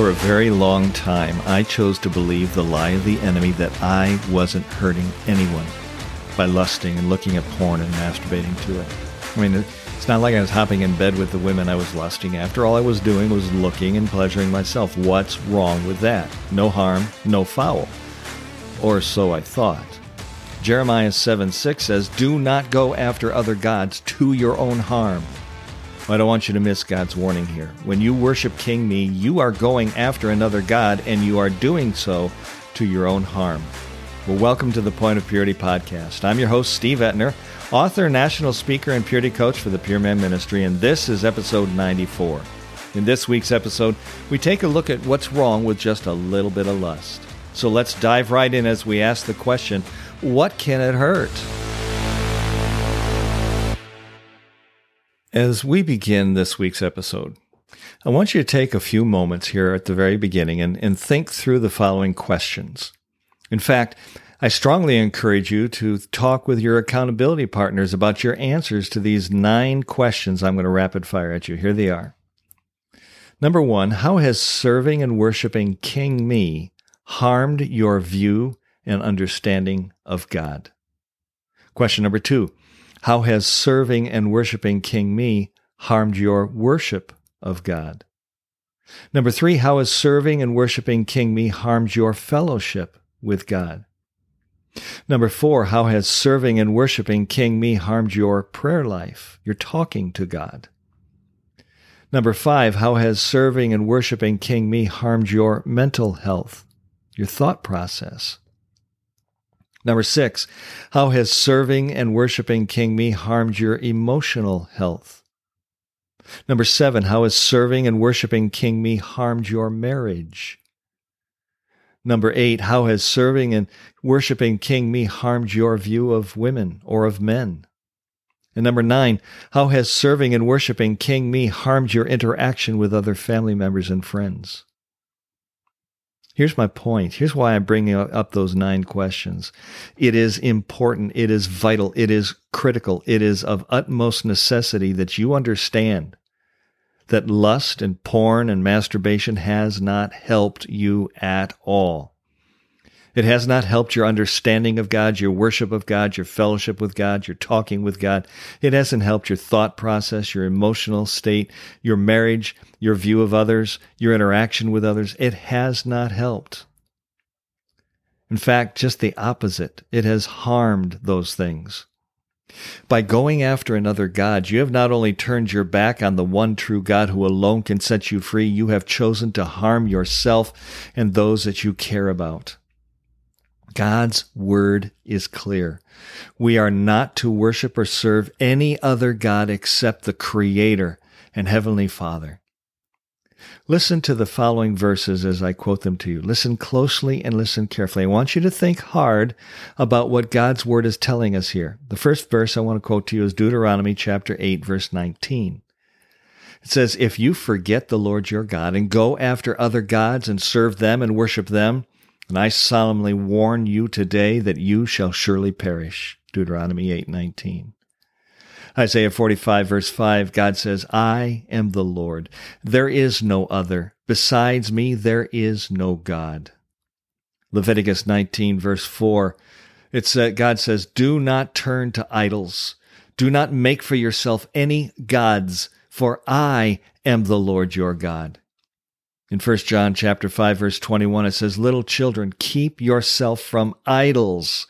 for a very long time, I chose to believe the lie of the enemy that I wasn't hurting anyone by lusting and looking at porn and masturbating to it. I mean, it's not like I was hopping in bed with the women I was lusting after. All I was doing was looking and pleasuring myself. What's wrong with that? No harm, no foul. Or so I thought. Jeremiah 7:6 says, "Do not go after other gods to your own harm." I don't want you to miss God's warning here. When you worship King Me, you are going after another god, and you are doing so to your own harm. Well, welcome to the Point of Purity Podcast. I'm your host, Steve Etner, author, national speaker, and purity coach for the Pure Man Ministry, and this is episode 94. In this week's episode, we take a look at what's wrong with just a little bit of lust. So let's dive right in as we ask the question, what can it hurt? As we begin this week's episode, I want you to take a few moments here at the very beginning and think through the following questions. In fact, I strongly encourage you to talk with your accountability partners about your answers to these 9 questions I'm going to rapid fire at you. Here they are. Number 1, how has serving and worshiping King Me harmed your view and understanding of God? Question number 2. How has serving and worshiping King Me harmed your worship of God? Number 3, how has serving and worshiping King Me harmed your fellowship with God? Number 4, how has serving and worshiping King Me harmed your prayer life, your talking to God? Number 5, how has serving and worshiping King Me harmed your mental health, your thought process? Number 6, how has serving and worshiping King Me harmed your emotional health? Number 7, how has serving and worshiping King Me harmed your marriage? Number 8, how has serving and worshiping King Me harmed your view of women or of men? And number 9, how has serving and worshiping King Me harmed your interaction with other family members and friends? Here's my point. Here's why I'm bringing up those 9 questions. It is important. It is vital. It is critical. It is of utmost necessity that you understand that lust and porn and masturbation has not helped you at all. It has not helped your understanding of God, your worship of God, your fellowship with God, your talking with God. It hasn't helped your thought process, your emotional state, your marriage, your view of others, your interaction with others. It has not helped. In fact, just the opposite. It has harmed those things. By going after another god, you have not only turned your back on the one true God who alone can set you free, you have chosen to harm yourself and those that you care about. God's word is clear. We are not to worship or serve any other god except the Creator and Heavenly Father. Listen to the following verses as I quote them to you. Listen closely and listen carefully. I want you to think hard about what God's word is telling us here. The first verse I want to quote to you is Deuteronomy chapter 8, verse 19. It says, "If you forget the Lord your God and go after other gods and serve them and worship them, and I solemnly warn you today that you shall surely perish." Deuteronomy 8:19. Isaiah 45, verse 5, God says, "I am the Lord. There is no other. Besides me, there is no God." Leviticus 19, verse 4, God says, "Do not turn to idols. Do not make for yourself any gods, for I am the Lord your God." In 1 John chapter 5, verse 21, it says, "Little children, keep yourself from idols."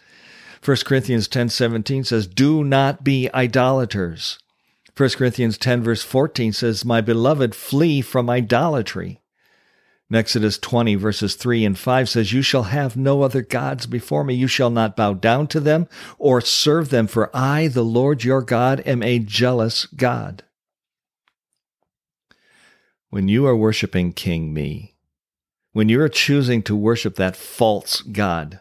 1 Corinthians 10:17 says, "Do not be idolaters." 1 Corinthians 10, verse 14 says, "My beloved, flee from idolatry." In Exodus 20, verses 3 and 5 says, "You shall have no other gods before me. You shall not bow down to them or serve them, for I, the Lord your God, am a jealous God." When you are worshiping King Me, when you are choosing to worship that false god,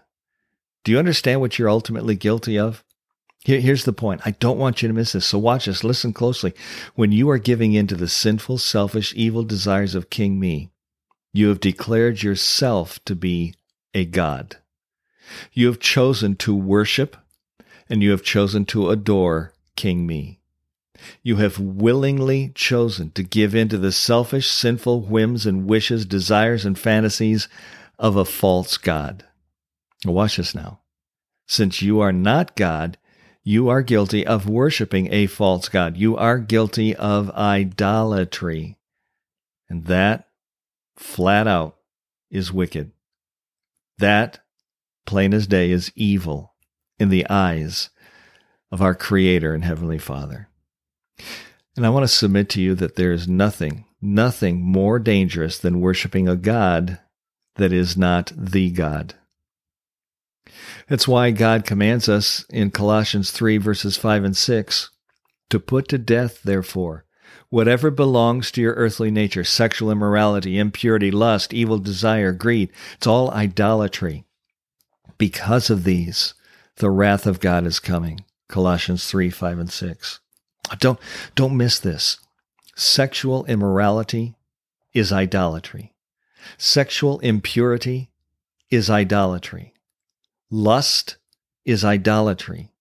do you understand what you're ultimately guilty of? Here's the point. I don't want you to miss this, so watch this. Listen closely. When you are giving in to the sinful, selfish, evil desires of King Me, you have declared yourself to be a god. You have chosen to worship, and you have chosen to adore King Me. You have willingly chosen to give in to the selfish, sinful whims and wishes, desires and fantasies of a false god. Now watch this now. Since you are not God, you are guilty of worshiping a false god. You are guilty of idolatry. And that, flat out, is wicked. That, plain as day, is evil in the eyes of our Creator and Heavenly Father. And I want to submit to you that there is nothing more dangerous than worshiping a god that is not the God. That's why God commands us in Colossians 3, verses 5 and 6, to put to death, therefore, whatever belongs to your earthly nature, sexual immorality, impurity, lust, evil desire, greed. It's all idolatry. Because of these, the wrath of God is coming. Colossians 3, 5 and 6. Don't miss this. Sexual immorality is idolatry. Sexual impurity is idolatry. Lust is idolatry.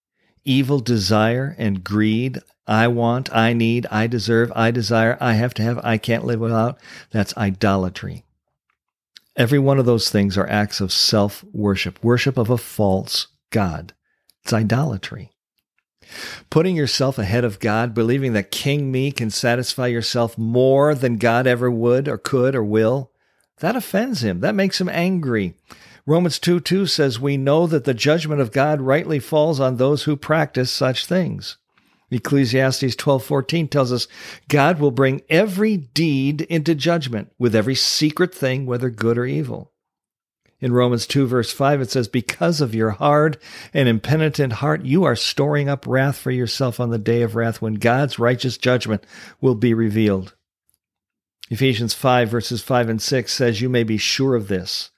Evil desire and greed, I want, I need, I deserve, I desire, I have to have, I can't live without, that's idolatry. Every one of those things are acts of self-worship, worship of a false god. It's idolatry. Putting yourself ahead of God, believing that King Me can satisfy yourself more than God ever would or could or will, that offends Him. That makes Him angry. Romans 2:2 says, we know that the judgment of God rightly falls on those who practice such things. Ecclesiastes 12:14 tells us, God will bring every deed into judgment with every secret thing, whether good or evil. In Romans 2, verse 5, it says, because of your hard and impenitent heart, you are storing up wrath for yourself on the day of wrath when God's righteous judgment will be revealed. Ephesians 5, verses 5 and 6 says, you may be sure of this,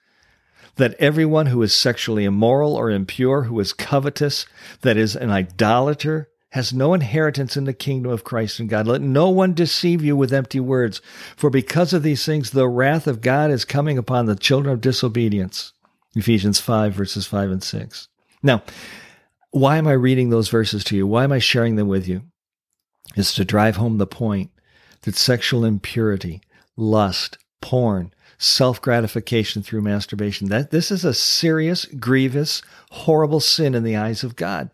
that everyone who is sexually immoral or impure, who is covetous, that is an idolater, has no inheritance in the kingdom of Christ and God. Let no one deceive you with empty words, for because of these things, the wrath of God is coming upon the children of disobedience. Ephesians 5, verses 5 and 6. Now, why am I reading those verses to you? Why am I sharing them with you? It's to drive home the point that sexual impurity, lust, porn, self-gratification through masturbation, that this is a serious, grievous, horrible sin in the eyes of God.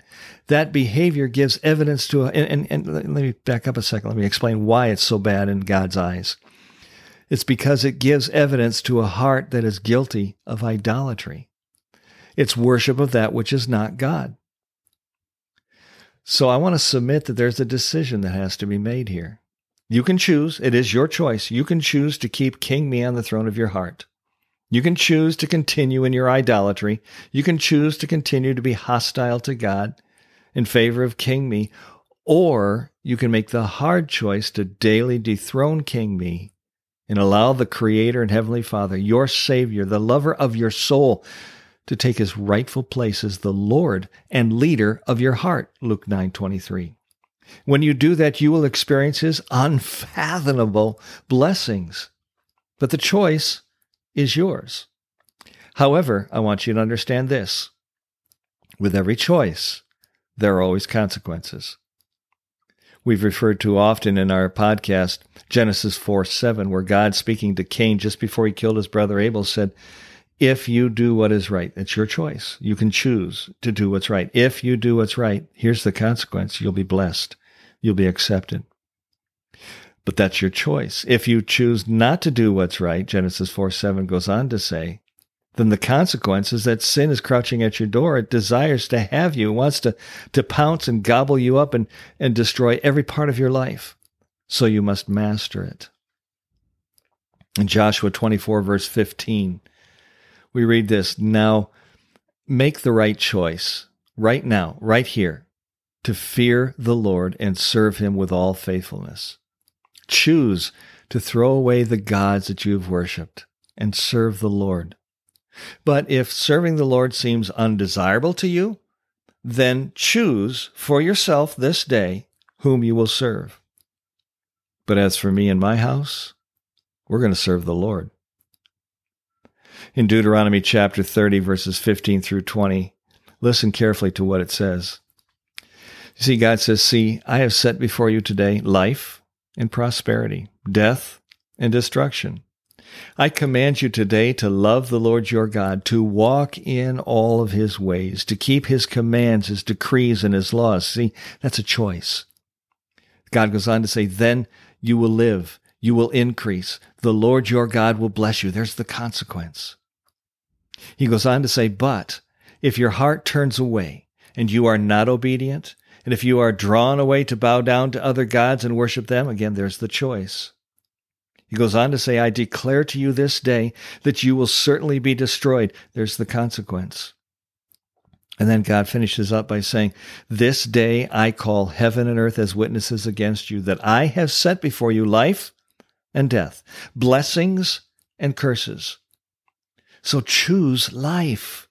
That behavior gives evidence to, and let me back up a second. Let me explain why it's so bad in God's eyes. It's because it gives evidence to a heart that is guilty of idolatry. It's worship of that which is not God. So I want to submit that there's a decision that has to be made here. You can choose, it is your choice, you can choose to keep King Me on the throne of your heart. You can choose to continue in your idolatry. You can choose to continue to be hostile to God in favor of King Me, or you can make the hard choice to daily dethrone King Me and allow the Creator and Heavenly Father, your Savior, the lover of your soul, to take His rightful place as the Lord and leader of your heart, Luke 9:23. When you do that, you will experience His unfathomable blessings. But the choice is yours. However, I want you to understand this. With every choice, there are always consequences. We've referred to often in our podcast, Genesis 4:7, where God, speaking to Cain just before he killed his brother Abel, said, if you do what is right, it's your choice. You can choose to do what's right. If you do what's right, here's the consequence. You'll be blessed. You'll be accepted. But that's your choice. If you choose not to do what's right, Genesis 4:7 goes on to say, then the consequence is that sin is crouching at your door. It desires to have you. It wants to pounce and gobble you up and destroy every part of your life. So you must master it. In Joshua 24, verse 15, we read this, now make the right choice right now, right here, to fear the Lord and serve Him with all faithfulness. Choose to throw away the gods that you've worshipped and serve the Lord. But if serving the Lord seems undesirable to you, then choose for yourself this day whom you will serve. But as for me and my house, we're going to serve the Lord. In Deuteronomy chapter 30, verses 15 through 20, listen carefully to what it says. See, God says, see, I have set before you today life and prosperity, death and destruction. I command you today to love the Lord your God, to walk in all of his ways, to keep his commands, his decrees, and his laws. See, that's a choice. God goes on to say, then you will live, you will increase. The Lord your God will bless you. There's the consequence. He goes on to say, but if your heart turns away and you are not obedient, and if you are drawn away to bow down to other gods and worship them, again, there's the choice. He goes on to say, I declare to you this day that you will certainly be destroyed. There's the consequence. And then God finishes up by saying, this day I call heaven and earth as witnesses against you, that I have set before you life and death, blessings and curses. So choose life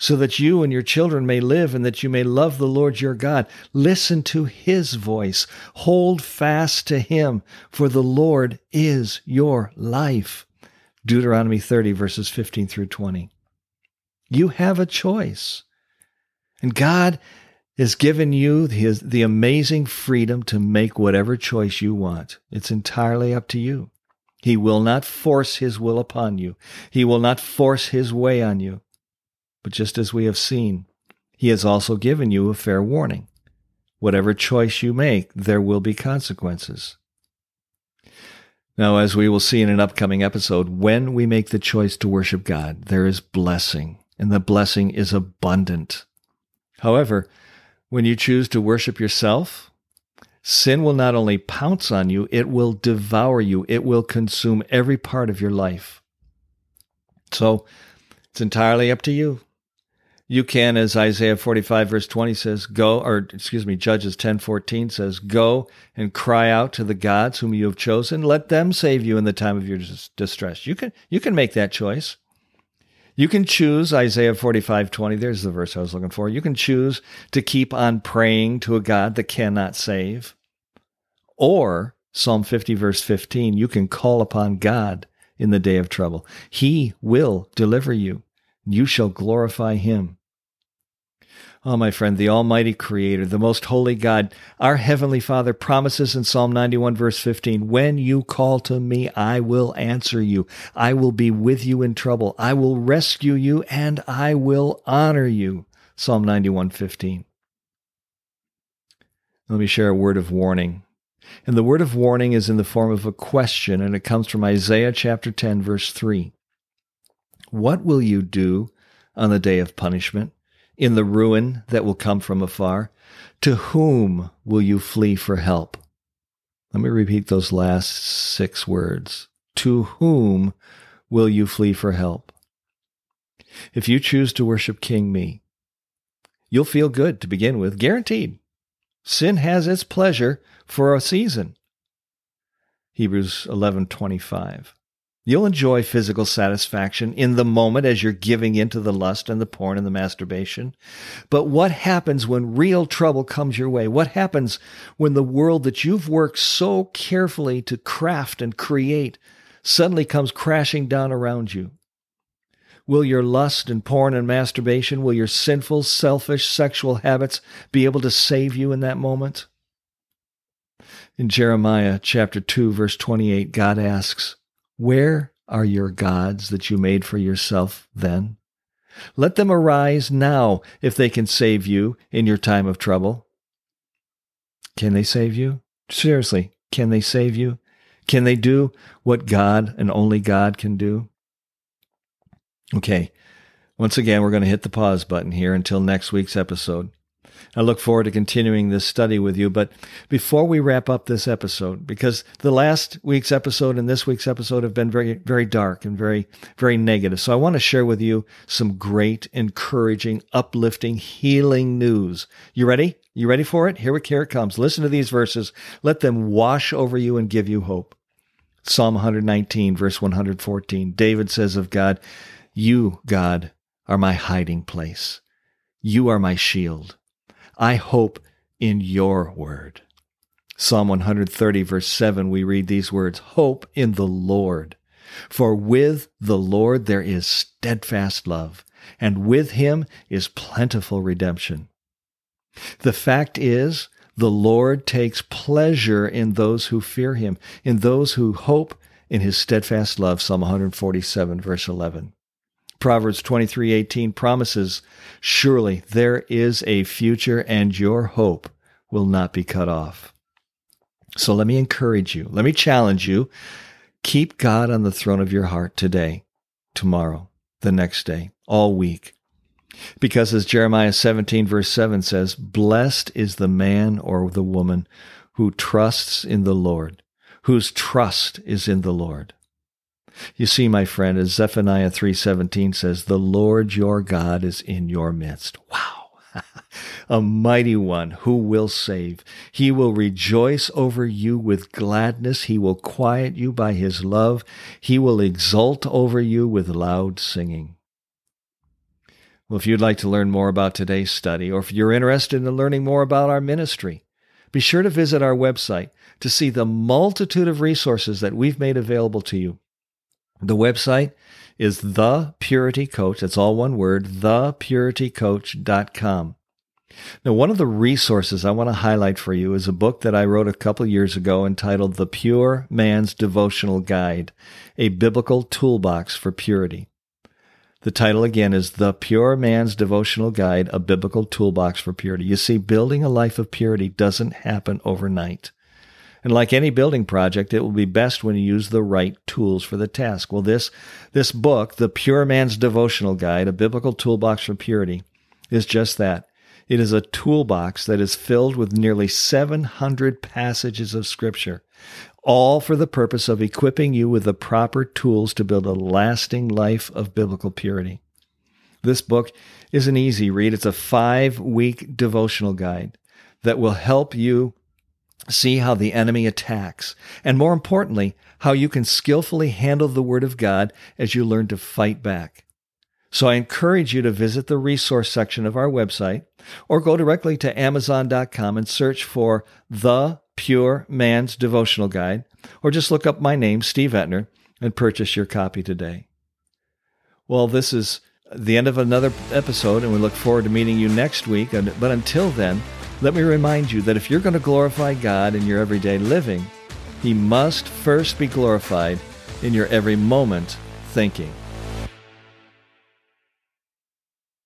so that you and your children may live and that you may love the Lord your God. Listen to his voice. Hold fast to him, for the Lord is your life. Deuteronomy 30, verses 15 through 20. You have a choice. And God has given you the amazing freedom to make whatever choice you want. It's entirely up to you. He will not force his will upon you. He will not force his way on you. But just as we have seen, he has also given you a fair warning. Whatever choice you make, there will be consequences. Now, as we will see in an upcoming episode, when we make the choice to worship God, there is blessing, and the blessing is abundant. However, when you choose to worship yourself, sin will not only pounce on you, it will devour you. It will consume every part of your life. So it's entirely up to you. You can, as Isaiah 45 verse 20 says, Judges 10:14 says, go and cry out to the gods whom you have chosen. Let them save you in the time of your distress. You can make that choice. You can choose, Isaiah 45:20, there's the verse I was looking for. You can choose to keep on praying to a God that cannot save. Or, Psalm 50, verse 15, you can call upon God in the day of trouble. He will deliver you. You shall glorify him. Oh, my friend, the Almighty Creator, the Most Holy God, our Heavenly Father promises in Psalm 91, verse 15, when you call to me, I will answer you. I will be with you in trouble. I will rescue you, and I will honor you. Psalm 91, 15. Let me share a word of warning. And the word of warning is in the form of a question, and it comes from Isaiah chapter 10, verse 3. What will you do on the day of punishment? In the ruin that will come from afar, to whom will you flee for help? Let me repeat those last six words. To whom will you flee for help? If you choose to worship King Me, you'll feel good to begin with, guaranteed. Sin has its pleasure for a season. Hebrews 11:25. You'll enjoy physical satisfaction in the moment as you're giving in to the lust and the porn and the masturbation. But what happens when real trouble comes your way? What happens when the world that you've worked so carefully to craft and create suddenly comes crashing down around you? Will your lust and porn and masturbation, will your sinful, selfish sexual habits be able to save you in that moment? In Jeremiah chapter 2, verse 28, God asks, where are your gods that you made for yourself then? Let them arise now if they can save you in your time of trouble. Can they save you? Seriously, can they save you? Can they do what God and only God can do? Okay, once again, we're going to hit the pause button here until next week's episode. I look forward to continuing this study with you, but before we wrap up this episode, because the last week's episode and this week's episode have been very, very dark and very, very negative, so I want to share with you some great, encouraging, uplifting, healing news. You ready? You ready for it? Here it comes. Listen to these verses. Let them wash over you and give you hope. Psalm 119, verse 114, David says of God, you, God, are my hiding place. You are my shield. I hope in your word. Psalm 130, verse 7, we read these words, hope in the Lord. For with the Lord there is steadfast love, and with him is plentiful redemption. The fact is, the Lord takes pleasure in those who fear him, in those who hope in his steadfast love, Psalm 147, verse 11. Proverbs 23:18 promises, surely there is a future and your hope will not be cut off. So let me encourage you, let me challenge you, keep God on the throne of your heart today, tomorrow, the next day, all week. Because as Jeremiah 17, verse 7 says, blessed is the man or the woman who trusts in the Lord, whose trust is in the Lord. You see, my friend, as Zephaniah 3:17 says, the Lord your God is in your midst. Wow! A mighty one who will save. He will rejoice over you with gladness. He will quiet you by his love. He will exult over you with loud singing. Well, if you'd like to learn more about today's study, or if you're interested in learning more about our ministry, be sure to visit our website to see the multitude of resources that we've made available to you. The website is The Purity Coach. It's all one word, thepuritycoach.com. Now, one of the resources I want to highlight for you is a book that I wrote a couple years ago entitled The Pure Man's Devotional Guide, A Biblical Toolbox for Purity. The title again is The Pure Man's Devotional Guide, A Biblical Toolbox for Purity. You see, building a life of purity doesn't happen overnight. And like any building project, it will be best when you use the right tools for the task. Well, this book, The Pure Man's Devotional Guide, A Biblical Toolbox for Purity, is just that. It is a toolbox that is filled with nearly 700 passages of Scripture, all for the purpose of equipping you with the proper tools to build a lasting life of biblical purity. This book is an easy read. It's a 5-week devotional guide that will help you see how the enemy attacks, and more importantly, how you can skillfully handle the Word of God as you learn to fight back. So I encourage you to visit the resource section of our website or go directly to Amazon.com and search for The Pure Man's Devotional Guide, or just look up my name, Steve Etner, and purchase your copy today. Well, this is the end of another episode, and we look forward to meeting you next week. But until then, let me remind you that if you're going to glorify God in your everyday living, He must first be glorified in your every moment thinking.